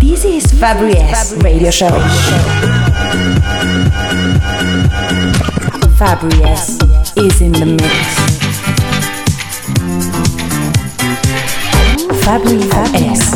This is Fabri-S Radio Show. Fabri-S is in the mix. Fabri-S.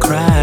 Cry.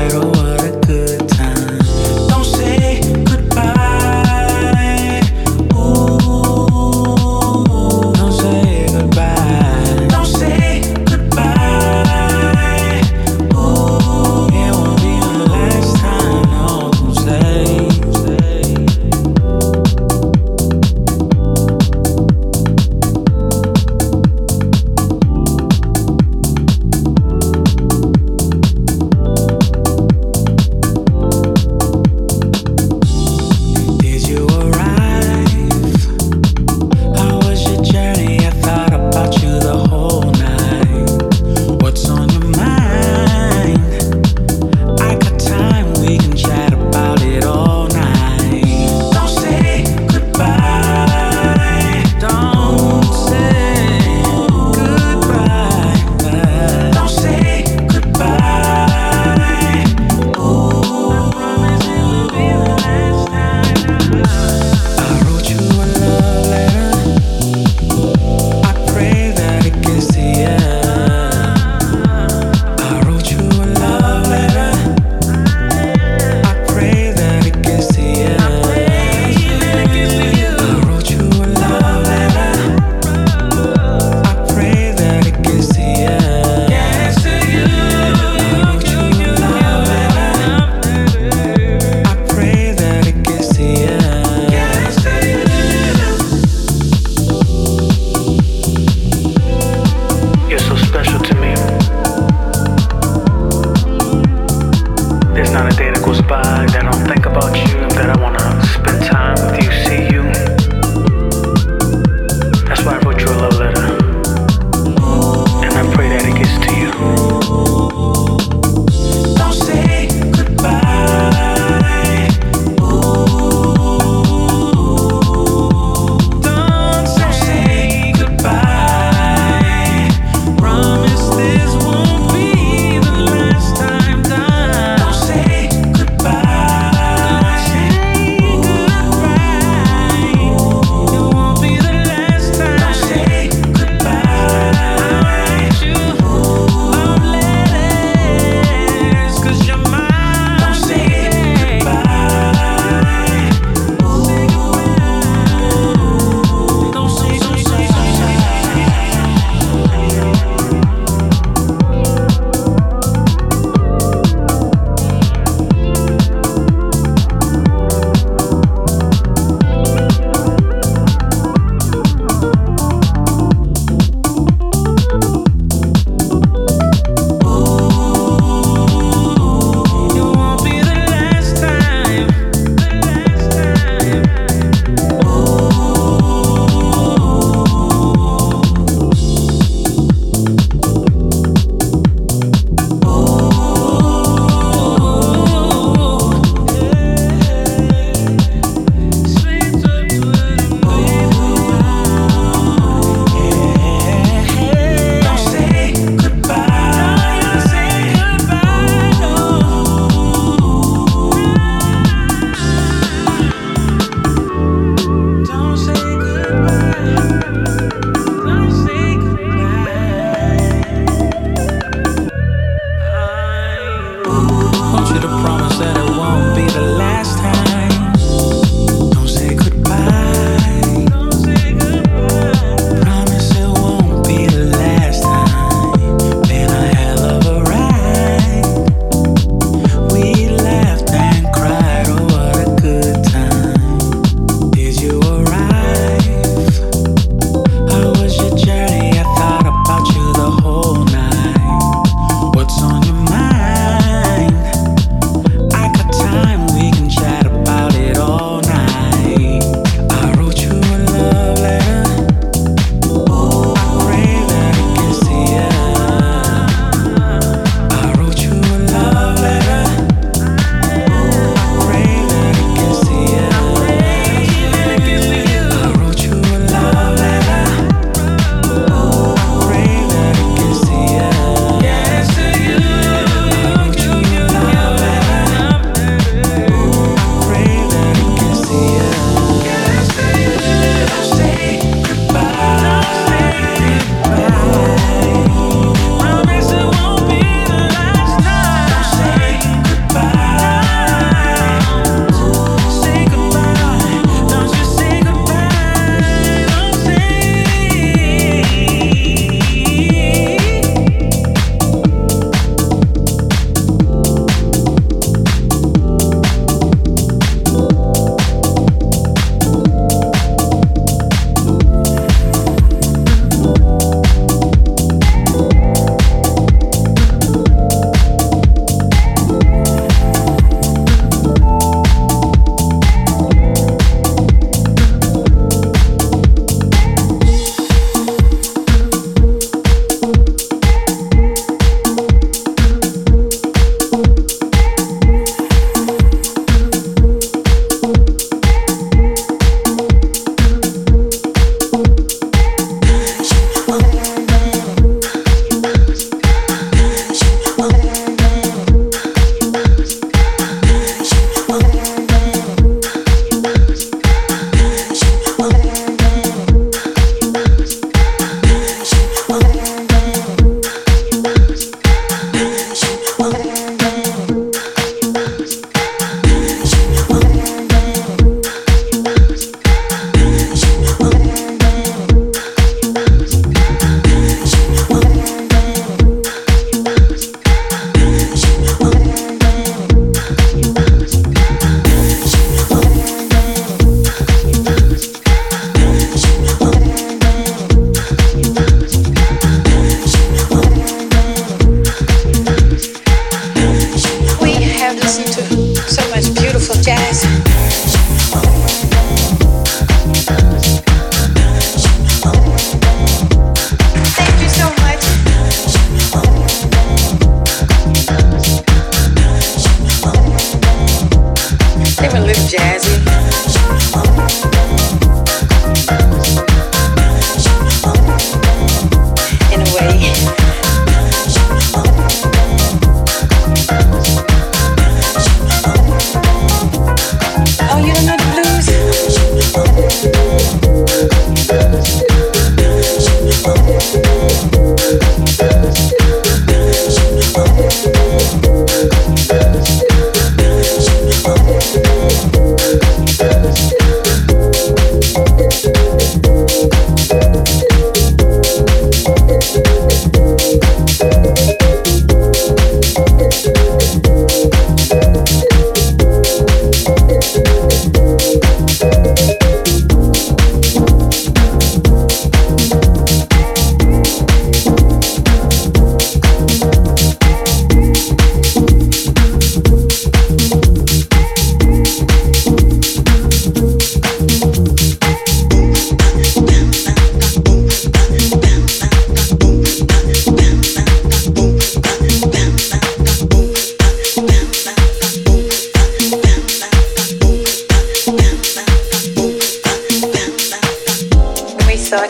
thought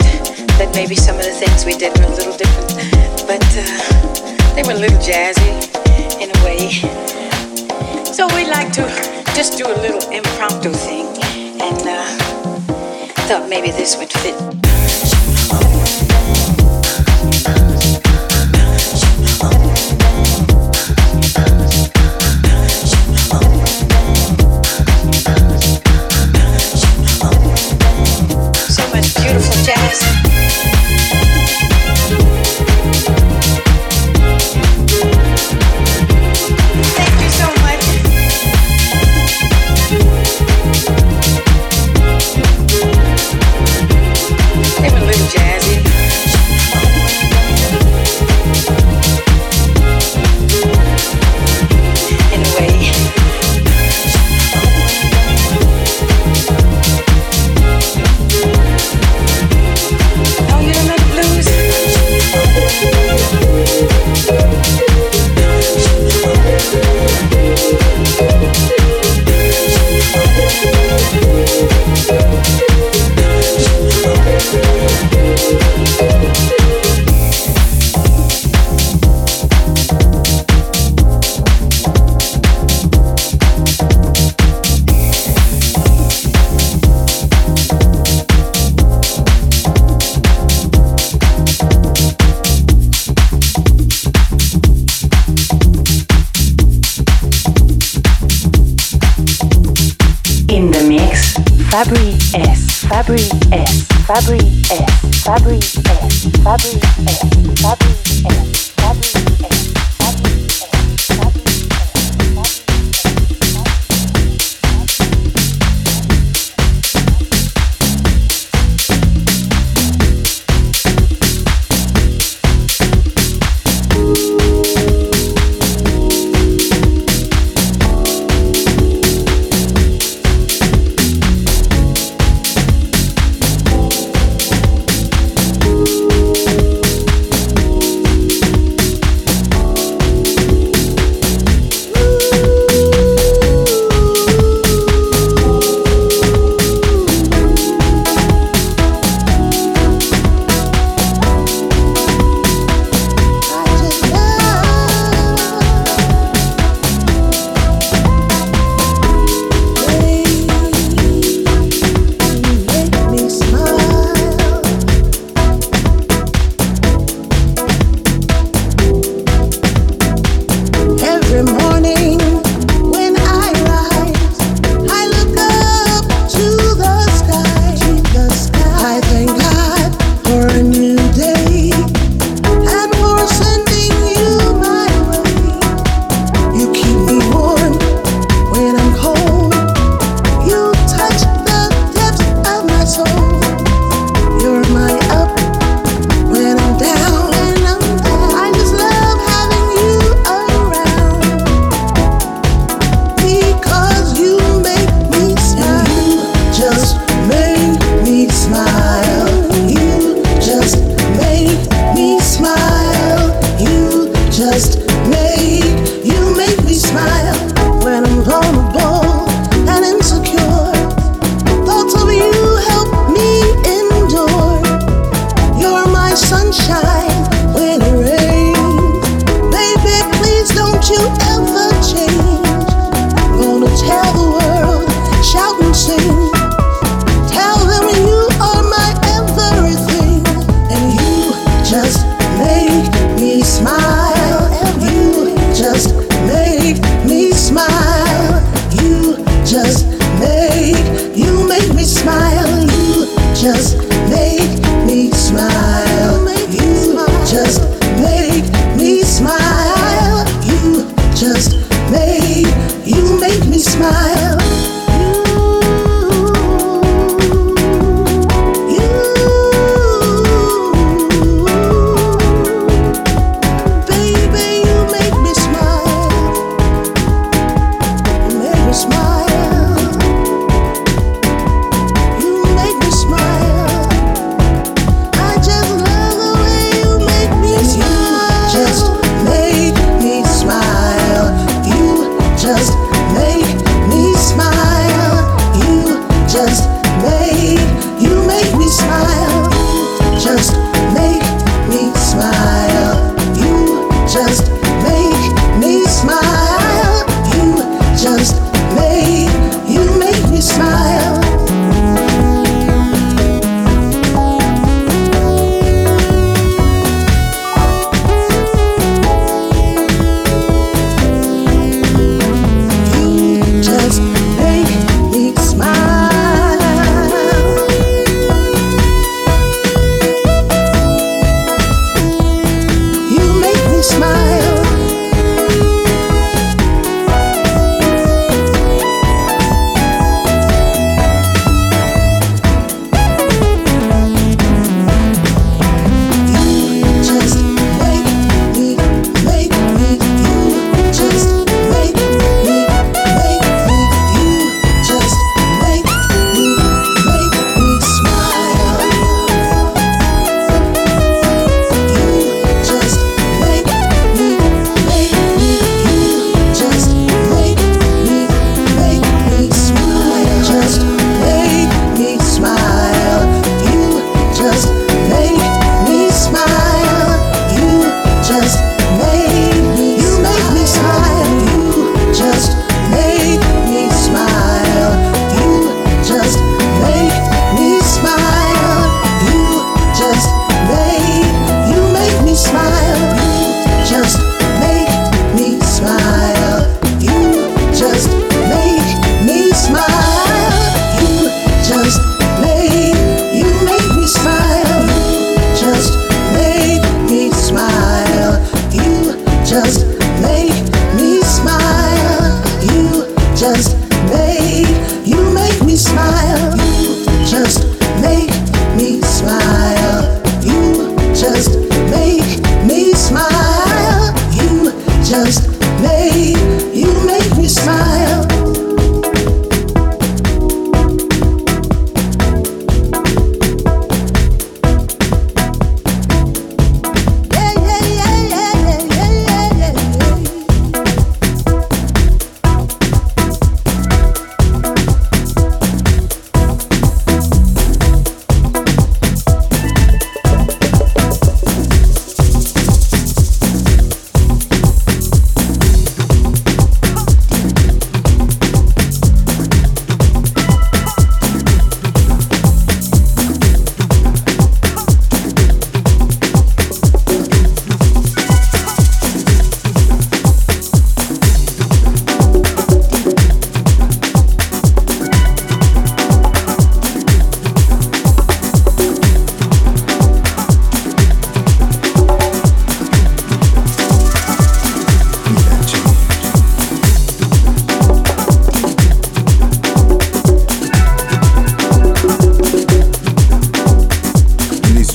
that maybe some of the things we did were a little different, but they were a little jazzy in a way. So we like to just do a little impromptu thing, and thought maybe this would fit.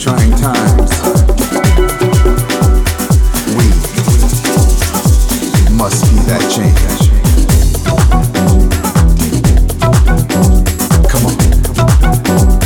trying times, we must be that change. Come on, be that change.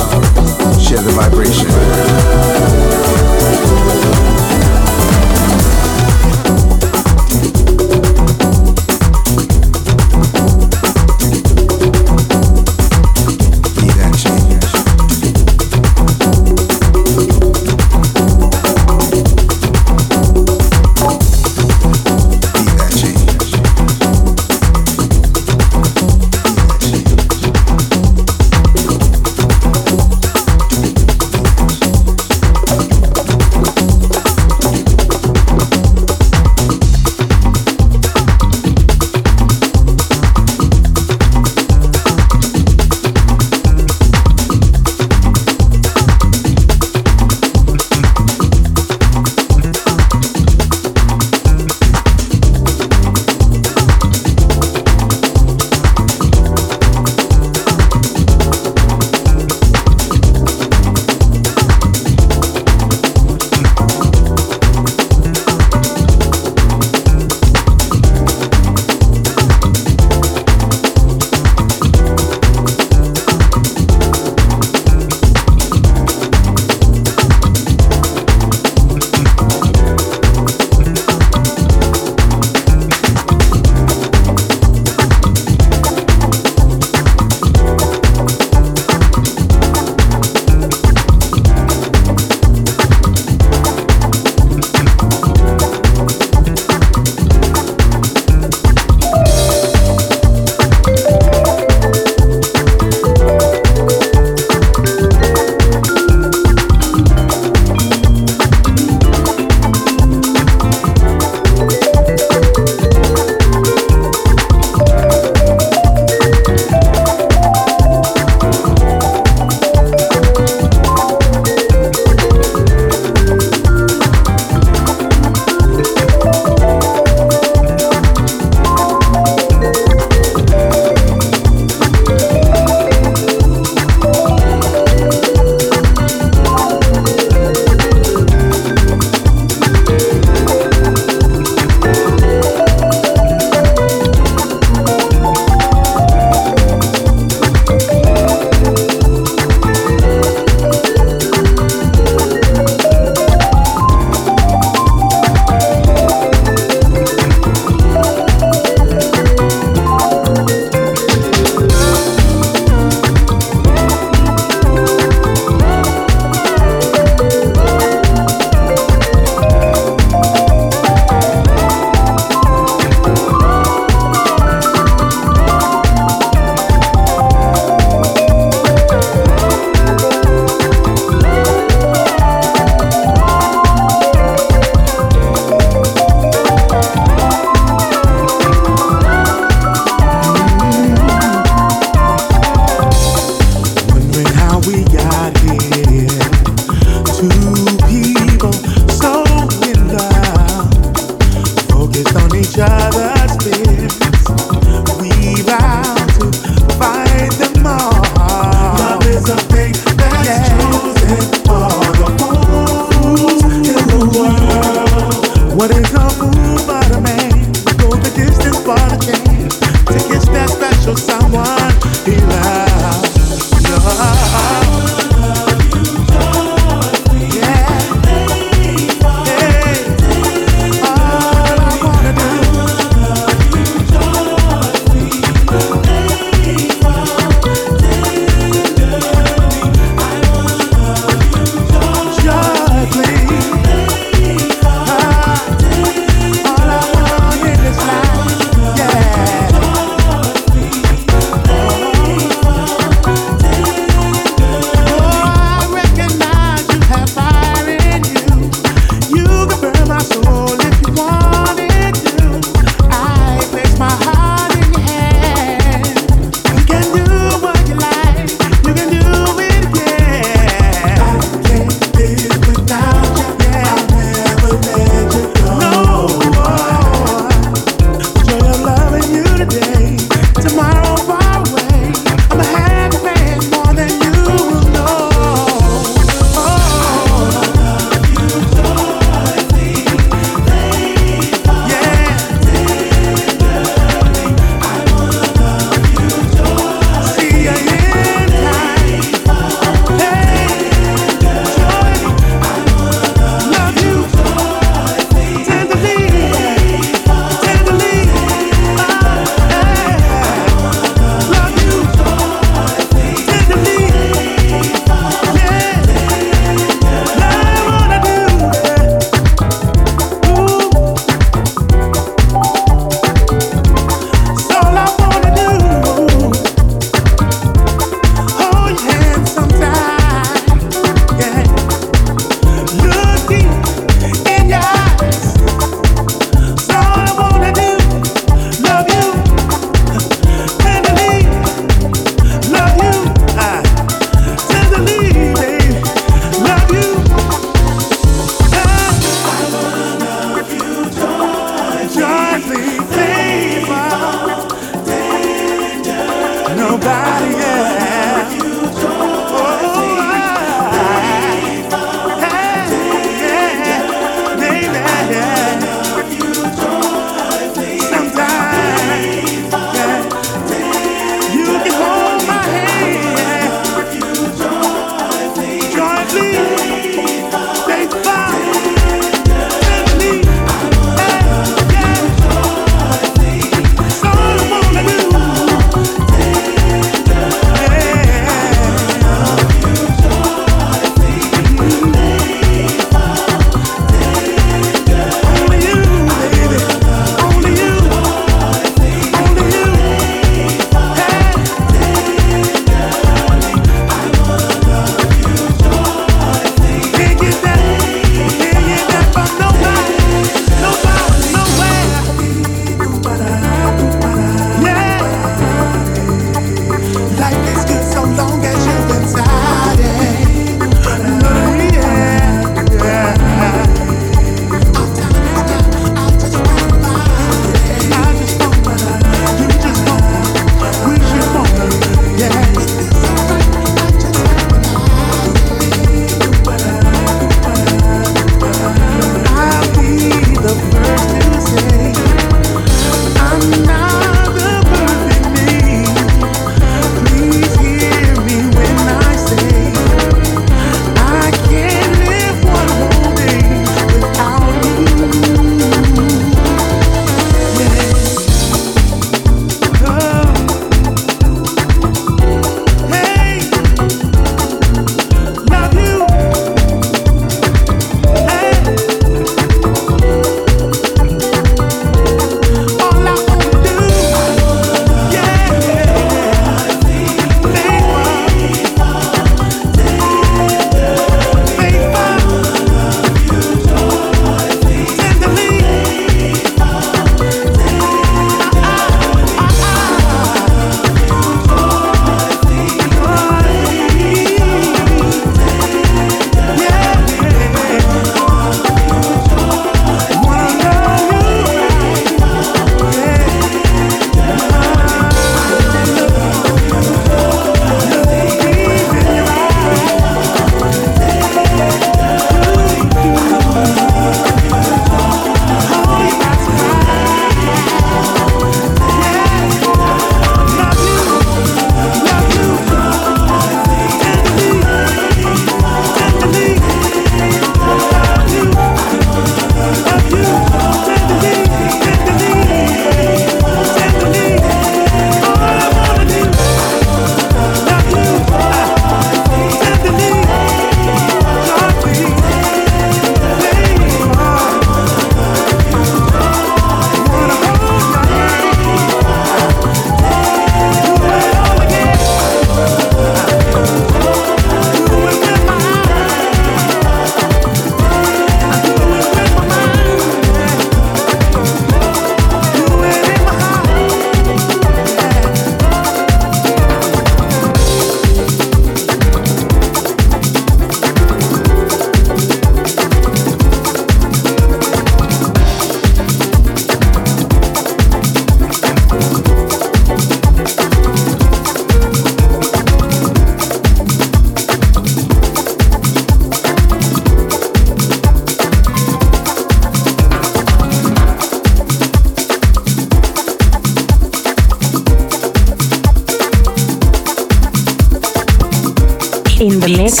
In the mix,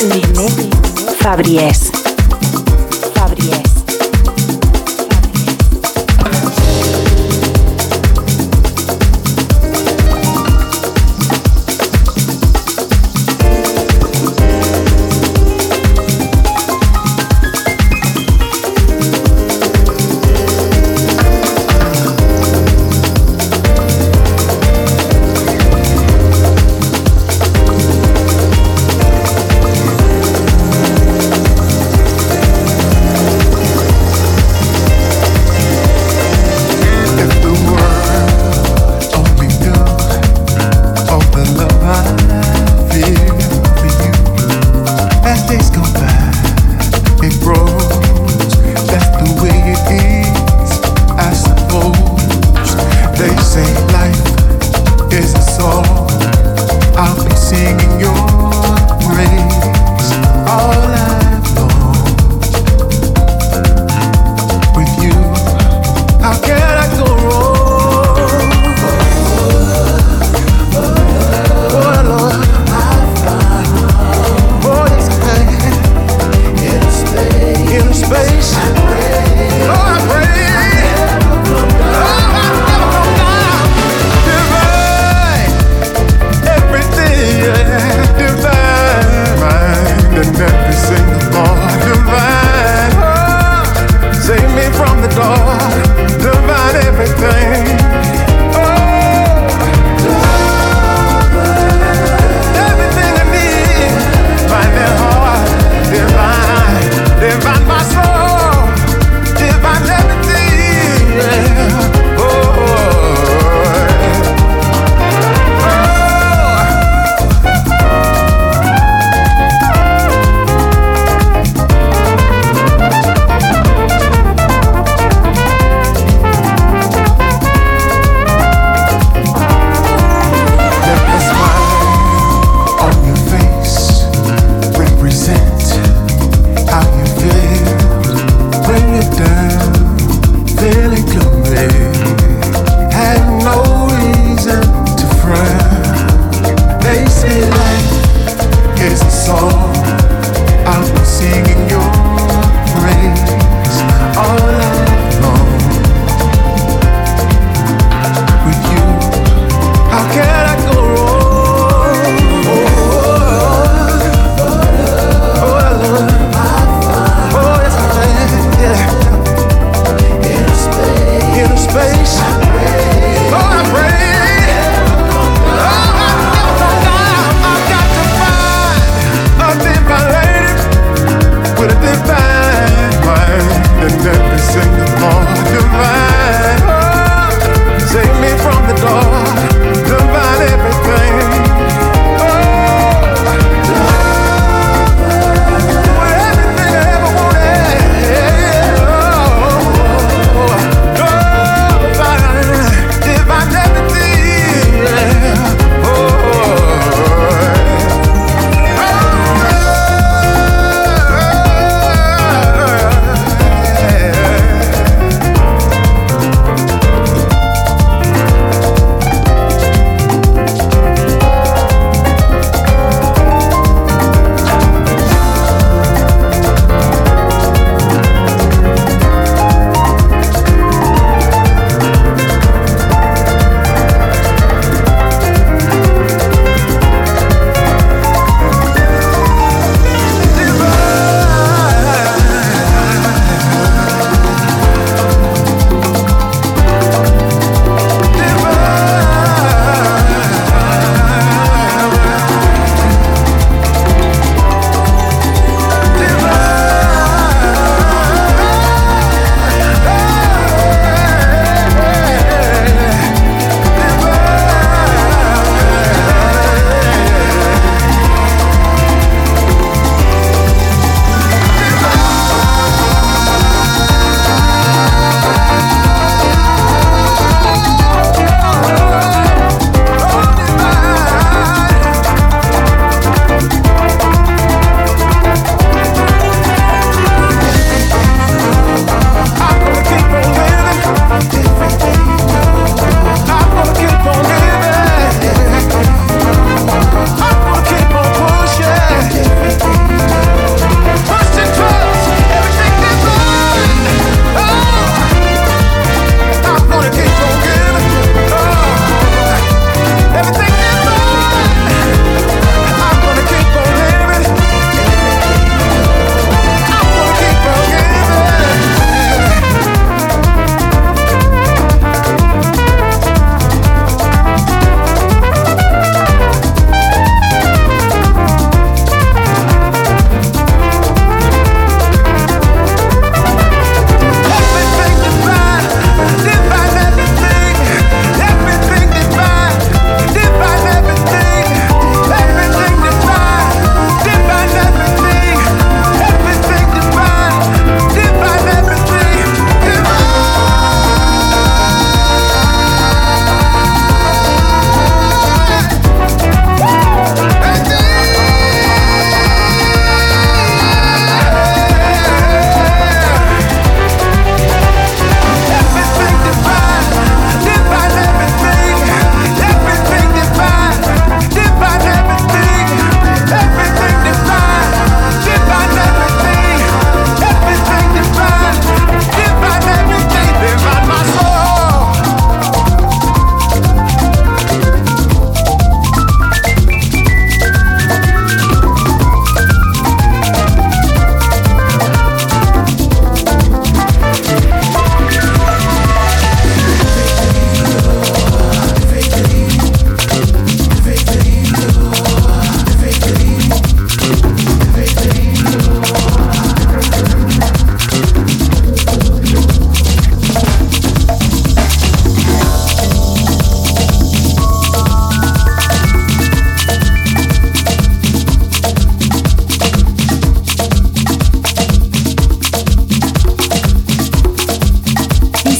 Fabri-S.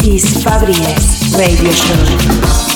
is Fabri-S Radio Show.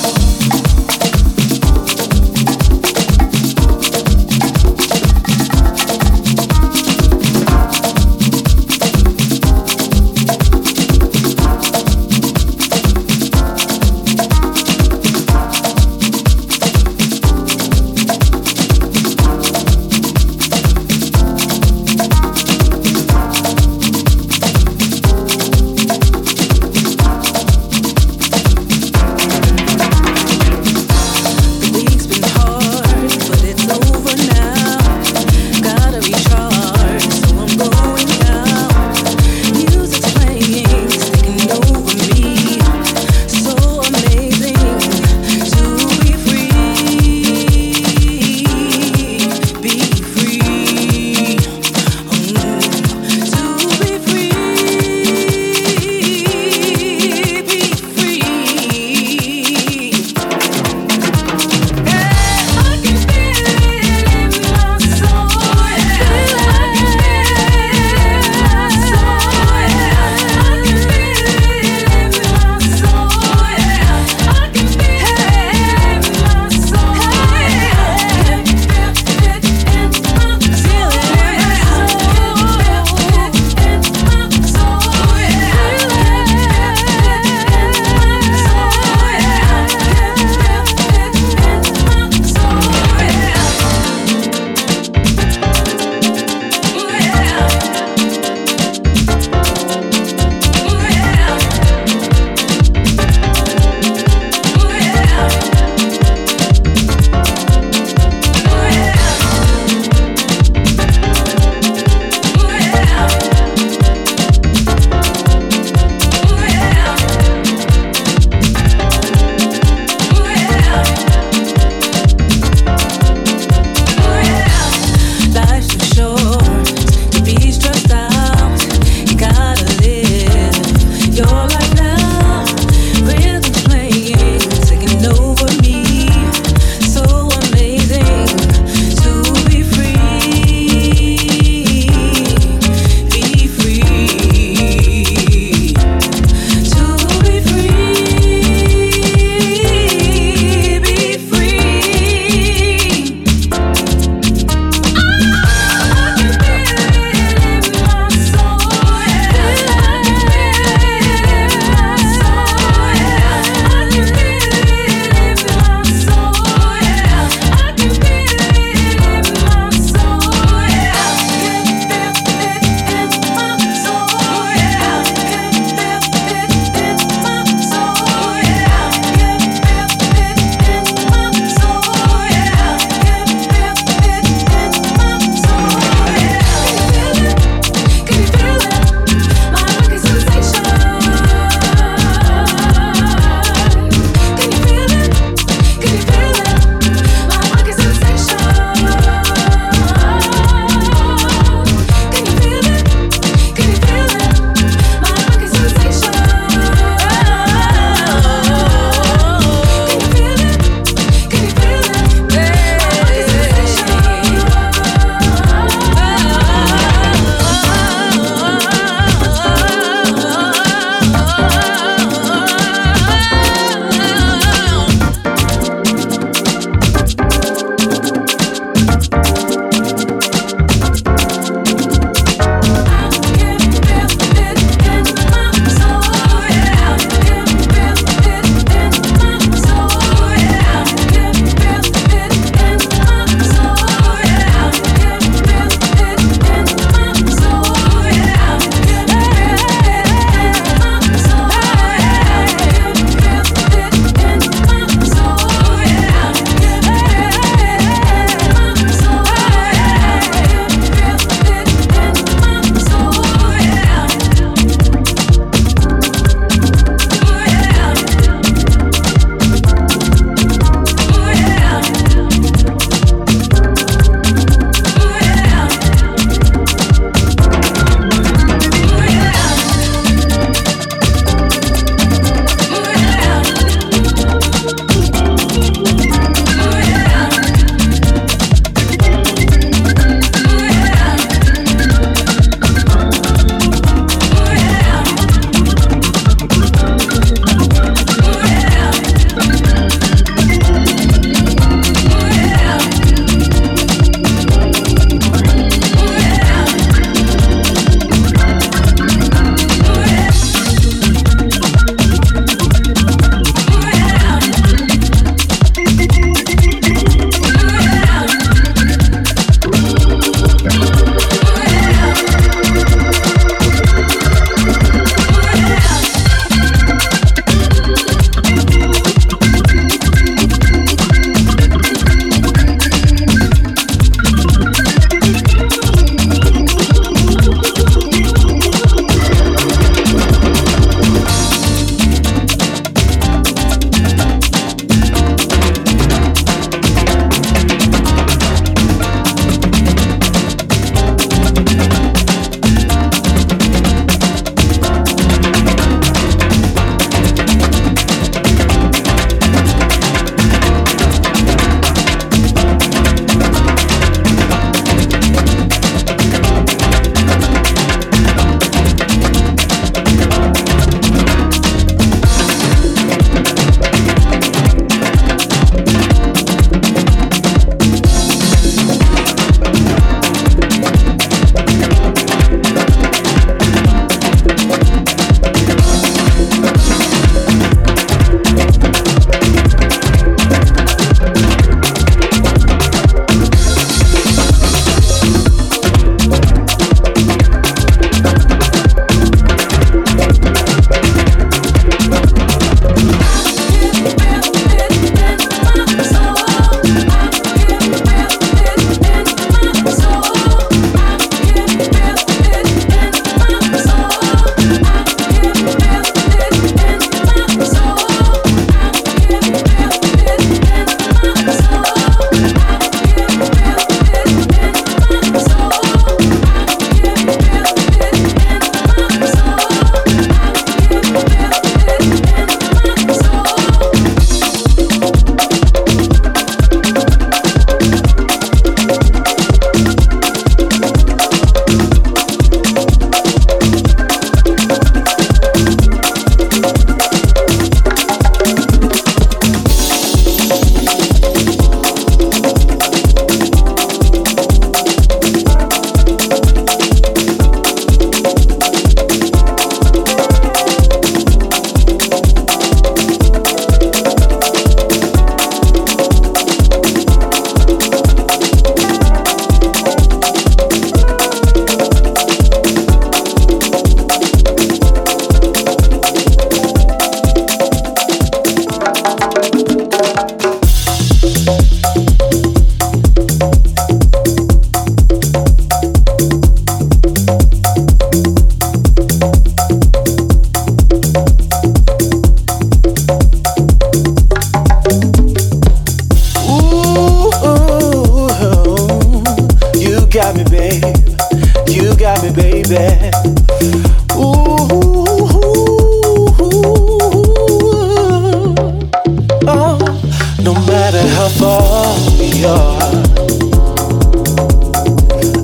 No matter how far we are,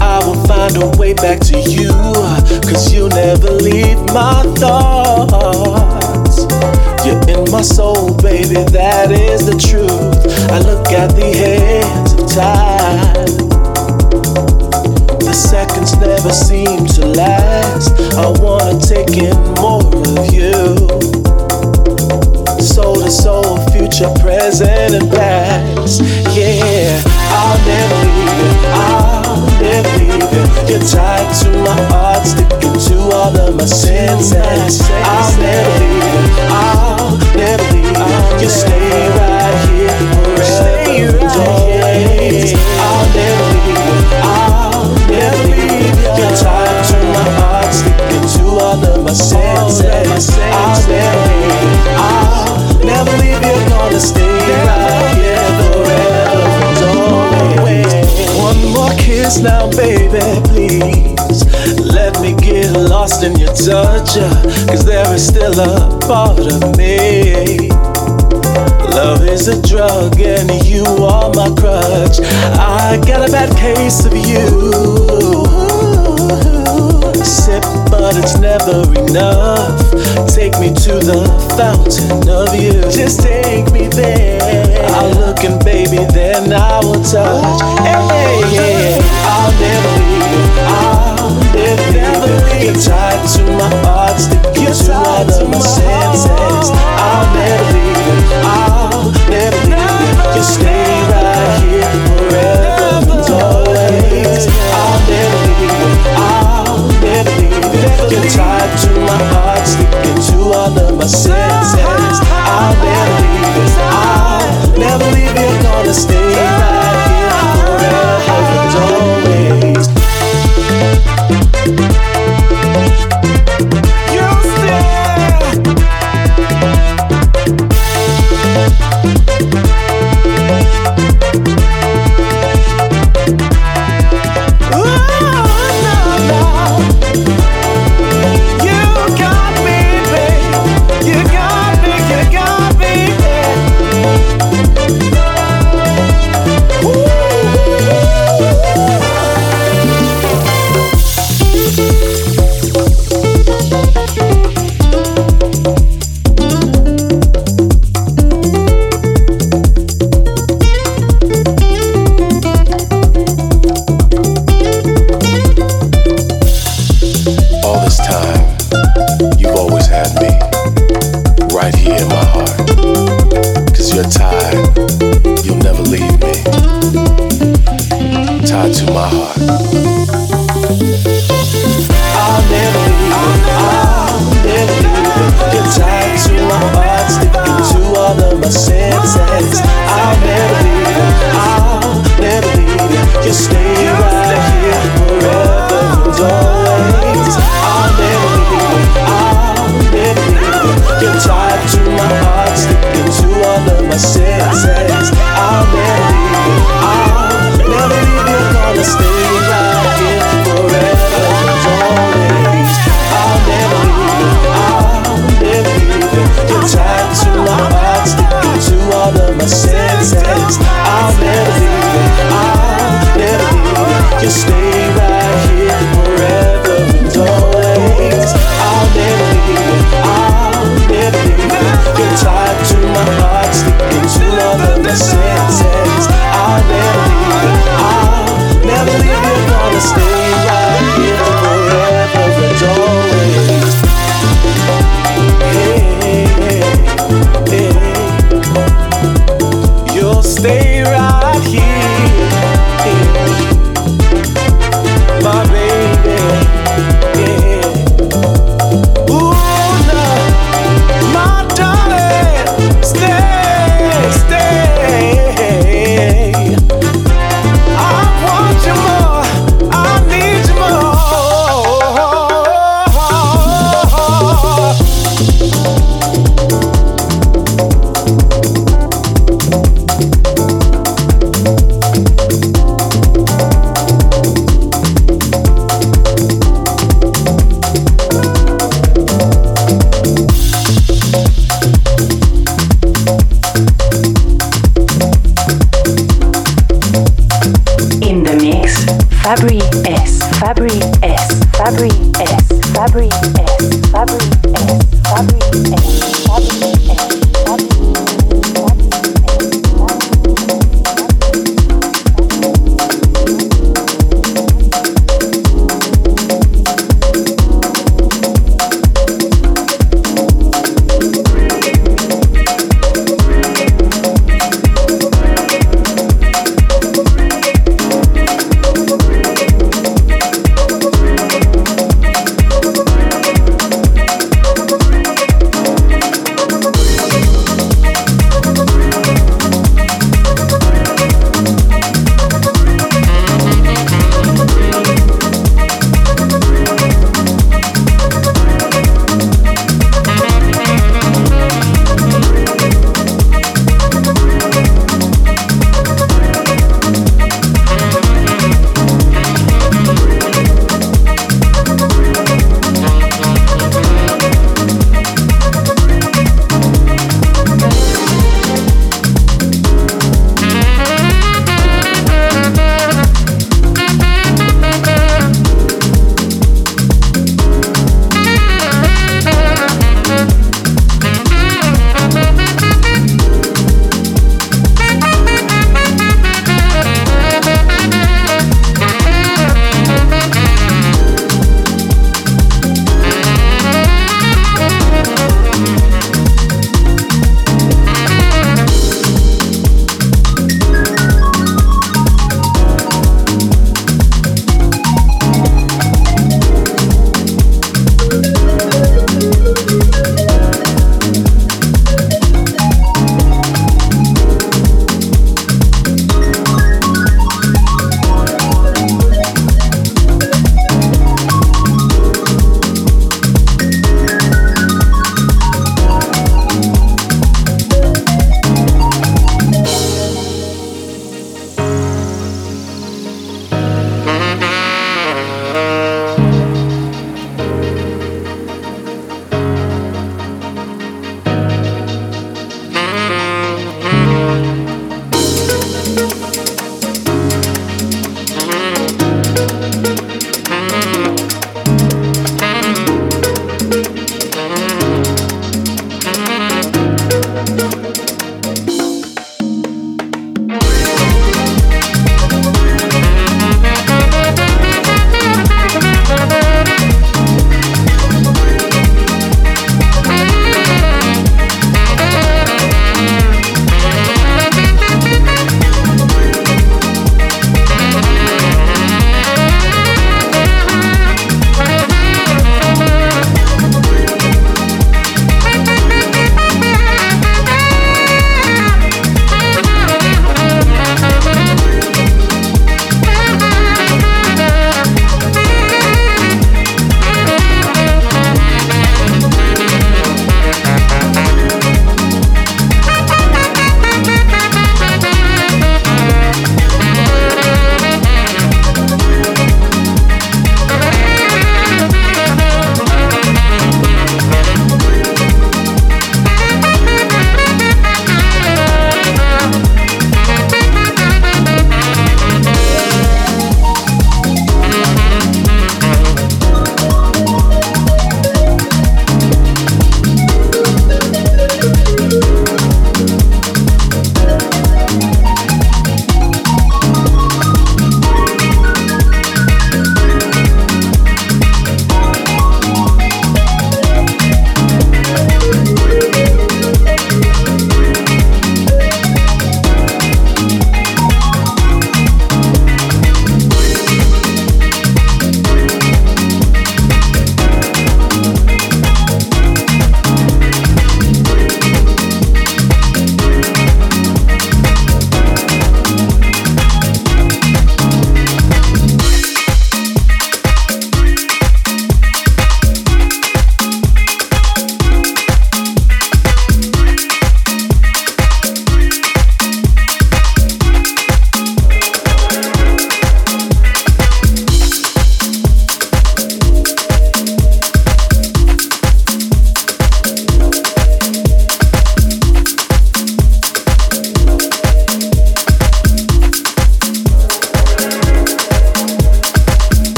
I will find a way back to you, 'cause you never leave my thoughts. You're in my soul, baby, that is the truth. I look at the hands of time, the seconds never seem to last. I wanna take in more of you, soul to soul, future, present and past. Yeah, I'll never leave it, I'll never leave it. You're tied to my heart, sticking to all of my senses. I'll never leave it, I'll never leave it. You stay right here forever, always. I'll never leave it, I'll never leave it. You're tied to my heart, sticking to all of my senses. I'll never leave it, I'll never leave you, gonna stay right here forever, always. One more kiss now, baby, please. Let me get lost in your touch, 'cause there is still a part of me. Love is a drug and you are my crutch. I got a bad case of you. Sip, but it's never enough. Take me to the fountain of you. Just take me there. I'll look and baby, then I will touch. Hey, yeah. I'll never leave you. I'll never leave you. You're tied to my heart, sticking to all of my senses. I'll never leave you. I'll never leave you. You stay right here forever and always. I'll never leave you. I'll never leave you. You're tied to my heart, sticking to all of my senses. I'll never leave you, I'll never leave you. You're gonna stay right here forever and always. I'll never leave you, I'll never leave you, gonna stay right.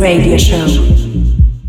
Radio Show.